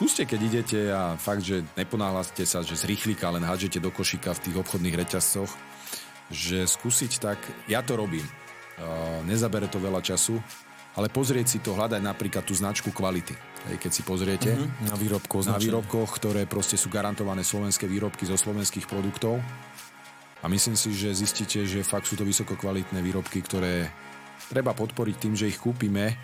skúste, keď idete a fakt, že neponáhľate sa, že z rýchlika len hádžete do košíka v tých obchodných reťazcoch, že skúsiť tak, ja to robím, nezabere to veľa času, ale pozrieť si to, hľadať napríklad tú značku kvality. Keď si pozriete na výrobkoch, ktoré proste sú garantované slovenské výrobky zo slovenských produktov, a myslím si, že zistíte, že fakt sú to vysokokvalitné výrobky, ktoré treba podporiť tým, že ich kúpime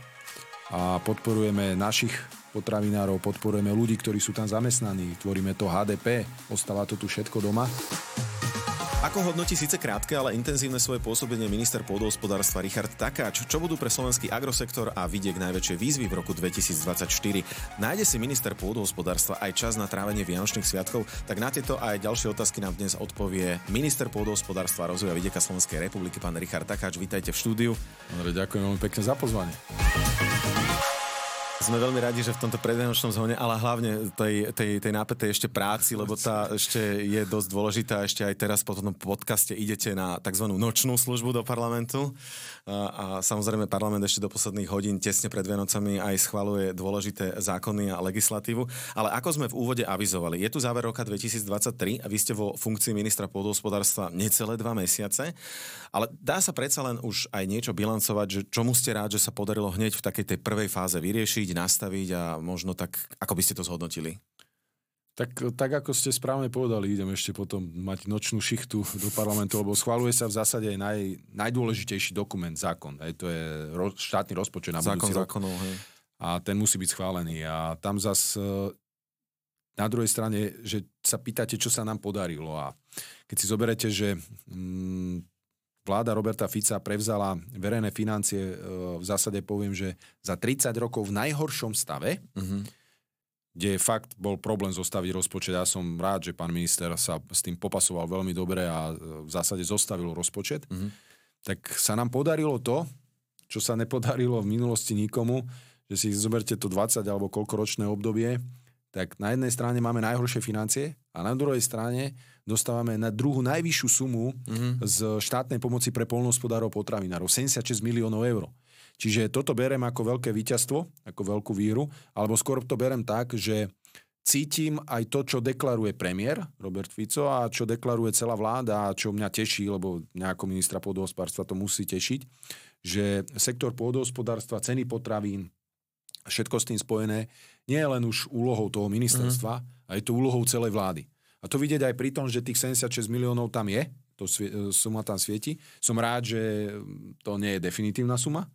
a podporujeme našich potravinárov, podporujeme ľudí, ktorí sú tam zamestnaní, tvoríme to HDP, ostáva to tu všetko doma. Ako hodnotí síce krátke, ale intenzívne svoje pôsobenie minister pôdohospodárstva Richard Takáč? Čo budú pre slovenský agrosektor a vidiek najväčšie výzvy v roku 2024? Nájde si minister pôdohospodárstva aj čas na trávenie vianočných sviatkov? Tak na tieto aj ďalšie otázky nám dnes odpovie minister pôdohospodárstva a rozvoja vidieka Slovenskej republiky, pán Richard Takáč. Vítajte v štúdiu. Ďakujem veľmi pekne za pozvanie. Sme veľmi radi, že v tomto predvianočnom zhone, ale hlavne tej nápetej ešte práci, lebo tá ešte je dosť dôležitá. Ešte aj teraz po tom podcaste idete na tzv. Nočnú službu do parlamentu. A samozrejme parlament ešte do posledných hodín tesne pred Vianocami aj schvaľuje dôležité zákony a legislatívu. Ale ako sme v úvode avizovali, je tu záver roka 2023 a vy ste vo funkcii ministra pôdohospodárstva necelé 2 mesiace. Ale dá sa predsa len už aj niečo bilancovať, že čomu ste rád, že sa podarilo hneď v takej tej prvej fáze vyriešiť, nastaviť a možno tak, ako by ste to zhodnotili? Tak ako ste správne povedali, ideme ešte potom mať nočnú šichtu do parlamentu, lebo schvaľuje sa v zásade aj najdôležitejší dokument, zákon. Hej, to je štátny rozpočet na budúci rok. A ten musí byť schválený. A tam zase na druhej strane, že sa pýtate, čo sa nám podarilo. A keď si zoberete, že vláda Roberta Fica prevzala verejné financie, v zásade poviem, že za 30 rokov v najhoršom stave, kde fakt bol problém zostaviť rozpočet. Ja som rád, že pán minister sa s tým popasoval veľmi dobre a v zásade zostavil rozpočet. Tak sa nám podarilo to, čo sa nepodarilo v minulosti nikomu, že si zoberte to 20 alebo koľkoročné obdobie, tak na jednej strane máme najhoršie financie a na druhej strane dostávame na druhú najvyššiu sumu z štátnej pomoci pre poľnohospodárov potravinárov, 76 miliónov eur. Čiže toto berem ako veľké víťazstvo, ako veľkú výhru, alebo skôr to berem tak, že cítim aj to, čo deklaruje premiér Robert Fico a čo deklaruje celá vláda a čo mňa teší, lebo mňa ako ministra pôdohospodárstva to musí tešiť, že sektor pôdohospodárstva, ceny potravín, všetko s tým spojené, nie je len už úlohou toho ministerstva, a je to úlohou celej vlády. A to vidieť aj pri tom, že tých 76 miliónov tam je, to suma tam svieti. Som rád, že to nie je definitívna suma.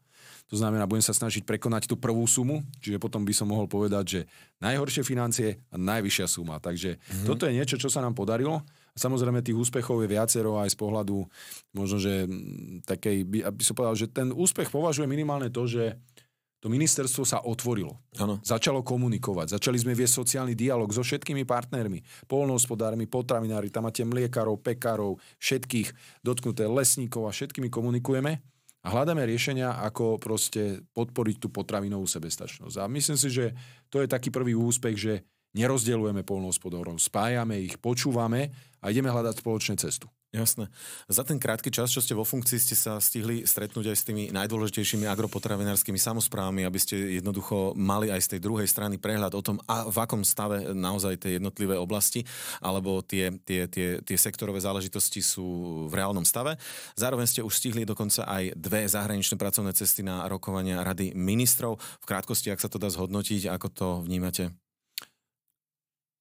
To znamená, budem sa snažiť prekonať tú prvú sumu, čiže potom by som mohol povedať, že najhoršie financie a najvyššia suma. Takže toto je niečo, čo sa nám podarilo. A samozrejme, tých úspechov je viacero aj z pohľadu možno, že takej, by som povedal, že ten úspech považuje minimálne to, že to ministerstvo sa otvorilo. Ano. Začalo komunikovať. Začali sme viesť sociálny dialog so všetkými partnermi. Poľnohospodármi, potravinári, tam máte mliekarov, pekárov, všetkých dotknuté lesníkov a všetkými komunikujeme a hľadáme riešenia, ako proste podporiť tú potravinovú sebestačnosť. A myslím si, že to je taký prvý úspech, že nerozdeľujeme poľnohospodárov, spájame ich, počúvame a ideme hľadať spoločnú cestu. Jasné. Za ten krátky čas, čo ste vo funkcii, ste sa stihli stretnúť aj s tými najdôležitejšími agropotravinárskymi samosprávami, aby ste jednoducho mali aj z tej druhej strany prehľad o tom, v akom stave naozaj tie jednotlivé oblasti alebo tie sektorové záležitosti sú v reálnom stave. Zároveň ste už stihli dokonca aj 2 zahraničné pracovné cesty na rokovania Rady ministrov. V krátkosti, ak sa to dá zhodnotiť, ako to vnímate?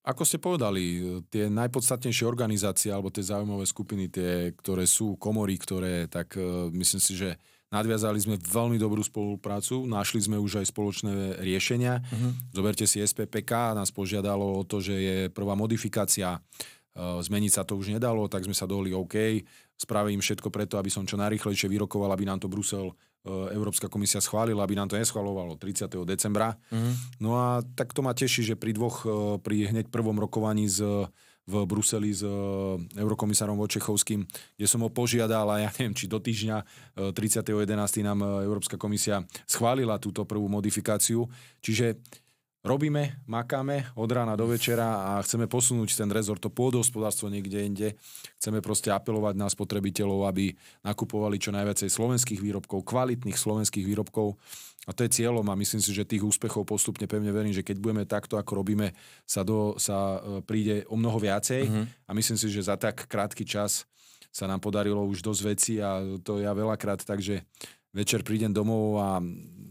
Ako ste povedali, tie najpodstatnejšie organizácie alebo tie záujmové skupiny, tie, ktoré sú komory, ktoré, tak myslím si, že nadviazali sme veľmi dobrú spoluprácu, našli sme už aj spoločné riešenia. Zoberte si SPPK, nás požiadalo o to, že je prvá modifikácia, zmeniť sa to už nedalo, tak sme sa dohodli, OK, spravím všetko preto, aby som čo najrýchlejšie vyrokoval, aby nám to Brusel, Európska komisia schválila, aby nám to neschválovalo 30. decembra. No a tak to ma teší, že pri hneď prvom rokovaní v Bruseli s Eurókomisárom Čechovským, kde som ho požiadal a ja neviem, či do týždňa 30.11. nám Európska komisia schválila túto prvú modifikáciu. Čiže robíme, makáme od rána do večera a chceme posunúť ten rezort, to pôdohospodárstvo niekde inde. Chceme proste apelovať na spotrebiteľov, aby nakupovali čo najviacej slovenských výrobkov, kvalitných slovenských výrobkov. A to je cieľom a myslím si, že tých úspechov postupne pevne verím, že keď budeme takto, ako robíme, sa príde o mnoho viacej. A myslím si, že za tak krátky čas sa nám podarilo už dosť vecí a to ja veľakrát, takže večer prídem domov a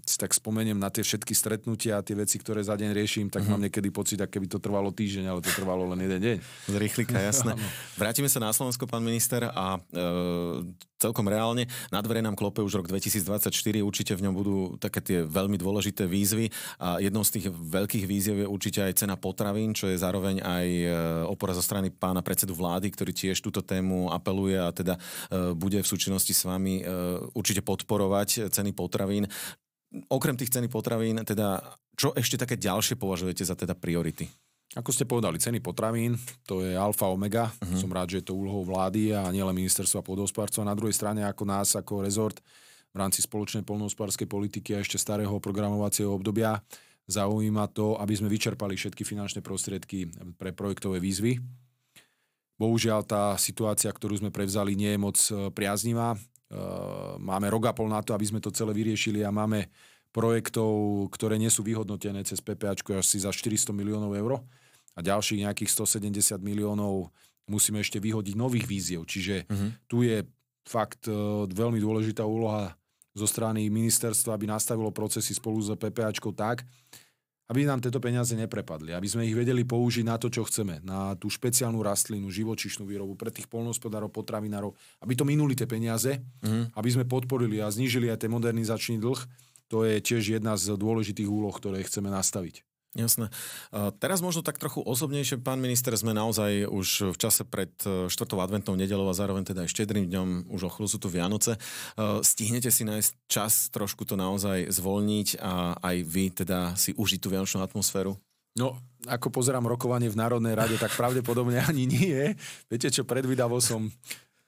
si tak spomeniem na tie všetky stretnutia a tie veci, ktoré za deň riešim, tak mám niekedy pocit, ako keby to trvalo týždeň, ale to trvalo len jeden deň. Zrýchlika, jasné. Vrátime sa na Slovensko, pán minister, a celkom reálne na dvere nám klope už rok 2024, určite v ňom budú také tie veľmi dôležité výzvy a jednou z tých veľkých výziev je určite aj cena potravín, čo je zároveň aj opora zo strany pána predsedu vlády, ktorý tiež túto tému apeluje a teda bude v súčinnosti s vami určite podporovať ceny potravín. Okrem tých ceny potravín, teda čo ešte také ďalšie považujete za teda priority? Ako ste povedali, ceny potravín, to je alfa omega. Som rád, že je to úlohou vlády a nielen ministerstva pôdohospodárstva. Na druhej strane, ako nás, ako rezort, v rámci spoločnej poľnohospodárskej politiky a ešte starého programovacieho obdobia zaujíma to, aby sme vyčerpali všetky finančné prostriedky pre projektové výzvy. Bohužiaľ, tá situácia, ktorú sme prevzali, nie je moc priaznivá. Máme rok a pol na to, aby sme to celé vyriešili a máme projektov, ktoré nie sú vyhodnotené cez PPAčku asi za 400 miliónov eur a ďalších nejakých 170 miliónov musíme ešte vyhodiť nových víziev. Čiže tu je fakt veľmi dôležitá úloha zo strany ministerstva, aby nastavilo procesy spolu s PPAčkou tak, aby nám tieto peniaze neprepadli, aby sme ich vedeli použiť na to, čo chceme, na tú špeciálnu rastlinu, živočíšnu výrobu pre tých poľnohospodárov, potravinárov, aby to minuli tie peniaze, aby sme podporili a znížili aj ten modernizačný dlh. To je tiež jedna z dôležitých úloh, ktoré chceme nastaviť. Jasné. Teraz možno tak trochu osobnejšie, pán minister, sme naozaj už v čase pred 4. adventnou nedeľou a zároveň teda aj štedrým dňom, už o chvíľu sú tu Vianoce. Stihnete si nájsť čas trošku to naozaj zvolniť a aj vy teda si užiť tú vianočnú atmosféru? No, ako pozerám rokovanie v Národnej rade, tak pravdepodobne ani nie. Viete čo, predvídavo som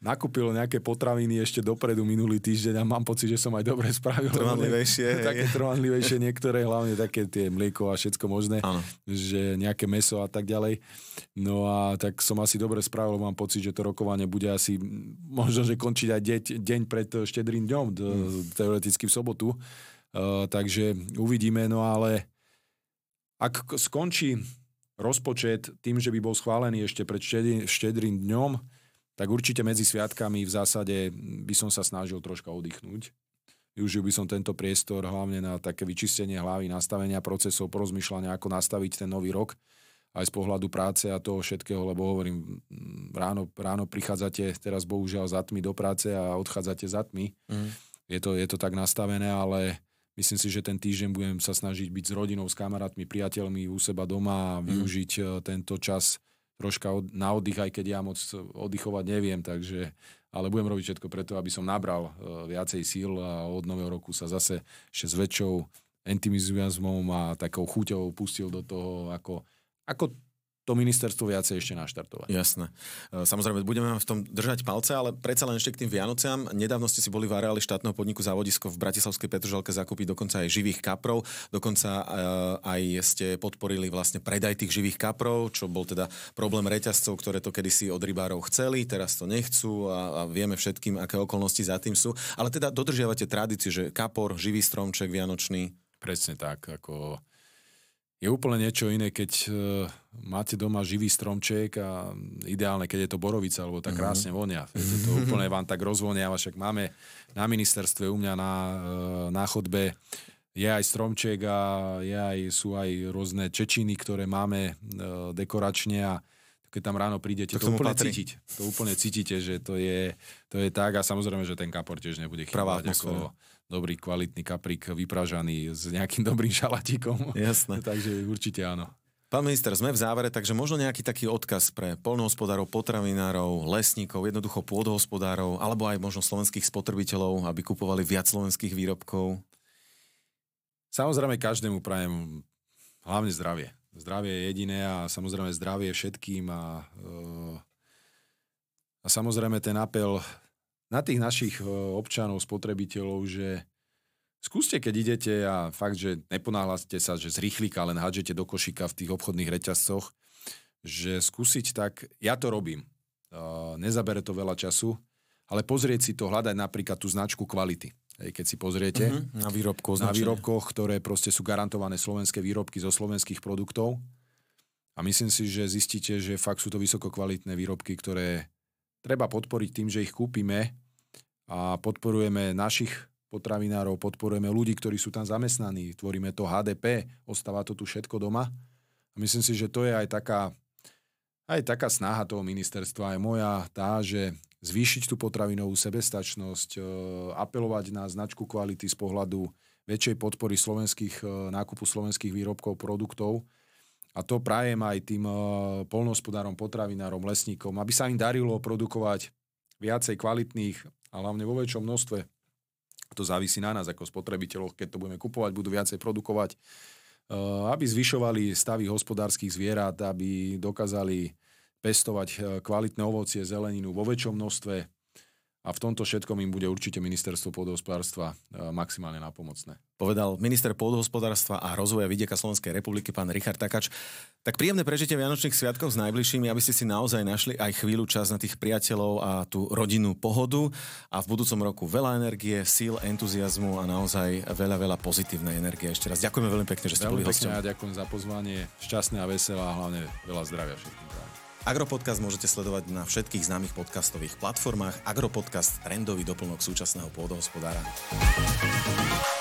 nakúpil nejaké potraviny ešte dopredu minulý týždeň a mám pocit, že som aj dobre spravil. Trvanlivejšie. Také trvanlivejšie niektoré, hlavne také tie mlieko a všetko možné, áno, že nejaké mäso a tak ďalej. No a tak som asi dobre spravil, mám pocit, že to rokovanie bude asi možno, že končiť aj deň pred štedrým dňom, teoreticky v sobotu. Takže uvidíme, no ale ak skončí rozpočet tým, že by bol schválený ešte pred štedrým dňom, tak určite medzi sviatkami v zásade by som sa snažil troška oddychnúť. Využil by som tento priestor hlavne na také vyčistenie hlavy, nastavenia procesov, porozmýšľania, ako nastaviť ten nový rok, aj z pohľadu práce a toho všetkého, lebo hovorím, ráno prichádzate teraz bohužiaľ za tmy do práce a odchádzate za tmy. Je to tak nastavené, ale myslím si, že ten týždeň budem sa snažiť byť s rodinou, s kamarátmi, priateľmi u seba doma a využiť tento čas troška na oddych, aj keď ja moc oddychovať neviem, takže, ale budem robiť všetko preto, aby som nabral viacej síl a od nového roku sa zase ešte s väčšou entuziazmom a takou chuťou pustil do toho, ako to ministerstvo viacej ešte naštartovať. Jasné. Samozrejme, budeme v tom držať palce, ale predsa len ešte k tým Vianociam. Nedávno ste si boli v areáli štátneho podniku Závodisko v bratislavskej Petržalke zakúpiť dokonca aj živých kaprov. Dokonca aj ste podporili vlastne predaj tých živých kaprov, čo bol teda problém reťazcov, ktoré to kedysi od rybárov chceli, teraz to nechcú a vieme všetkým, aké okolnosti za tým sú. Ale teda dodržiavate tradíciu, že kapor, živý stromček vianočný. Presne tak, ako je úplne niečo iné, keď máte doma živý stromček a ideálne, keď je to borovica, lebo tak krásne vonia. Viete, to úplne vám tak rozvonia, však máme na ministerstve u mňa na chodbe je aj stromček a sú aj rôzne čečiny, ktoré máme dekoračne a keď tam ráno prídete, to úplne cítiť. To úplne cítite, že to je tak a samozrejme, že ten kapor tiež nebude chýbať ako dobrý, kvalitný kaprik vypražaný s nejakým dobrým šalatíkom. Jasné. Takže určite áno. Pán minister, sme v závere, takže možno nejaký taký odkaz pre poľnohospodárov, potravinárov, lesníkov, jednoducho pôdohospodárov alebo aj možno slovenských spotrebiteľov, aby kupovali viac slovenských výrobkov. Samozrejme, každému prajem hlavne zdravie. Zdravie je jediné a samozrejme zdravie všetkým a samozrejme ten apel na tých našich občanov, spotrebiteľov, že Skúste, keď idete a fakt, že neponáhľate sa, že z rýchlika len hádžete do košíka v tých obchodných reťazcoch, že skúsiť tak, ja to robím, nezabere to veľa času, ale pozrieť si to, hľadať napríklad tú značku kvality. Hej, keď si pozriete na výrobkoch, ktoré proste sú garantované slovenské výrobky zo slovenských produktov, a myslím si, že zistíte, že fakt sú to vysokokvalitné výrobky, ktoré treba podporiť tým, že ich kúpime a podporujeme našich potravinárov, podporujeme ľudí, ktorí sú tam zamestnaní, tvoríme to HDP, ostáva to tu všetko doma. A myslím si, že to je aj taká snaha toho ministerstva, aj moja tá, že zvýšiť tú potravinovú sebestačnosť, apelovať na značku kvality z pohľadu väčšej podpory nákupu slovenských výrobkov, produktov. A to prajem aj tým poľnohospodárom, potravinárom, lesníkom, aby sa im darilo produkovať viacej kvalitných a hlavne vo väčšom množstve. To závisí na nás ako spotrebiteľov, keď to budeme kupovať, budú viacej produkovať, aby zvyšovali stavy hospodárskych zvierat, aby dokázali pestovať kvalitné ovocie, zeleninu vo väčšom množstve, a v tomto všetkom im bude určite ministerstvo pôdohospodárstva maximálne nápomocné. Povedal minister pôdohospodárstva a rozvoja vidieka Slovenskej republiky pán Richard Takáč. Tak príjemné prežitie vianočných sviatkov s najbližšími, aby ste si naozaj našli aj chvíľu čas na tých priateľov a tú rodinnú pohodu, a v budúcom roku veľa energie, síl, entuziazmu a naozaj veľa, veľa pozitívnej energie. Ešte raz ďakujeme veľmi pekne, že ste boli hosťom. Ja ďakujem za pozvanie. Šťastné a veselé a hlavne veľa zdravia všetkým. Agropodcast môžete sledovať na všetkých známych podcastových platformách. Agropodcast, trendový doplnok súčasného pôdohospodára.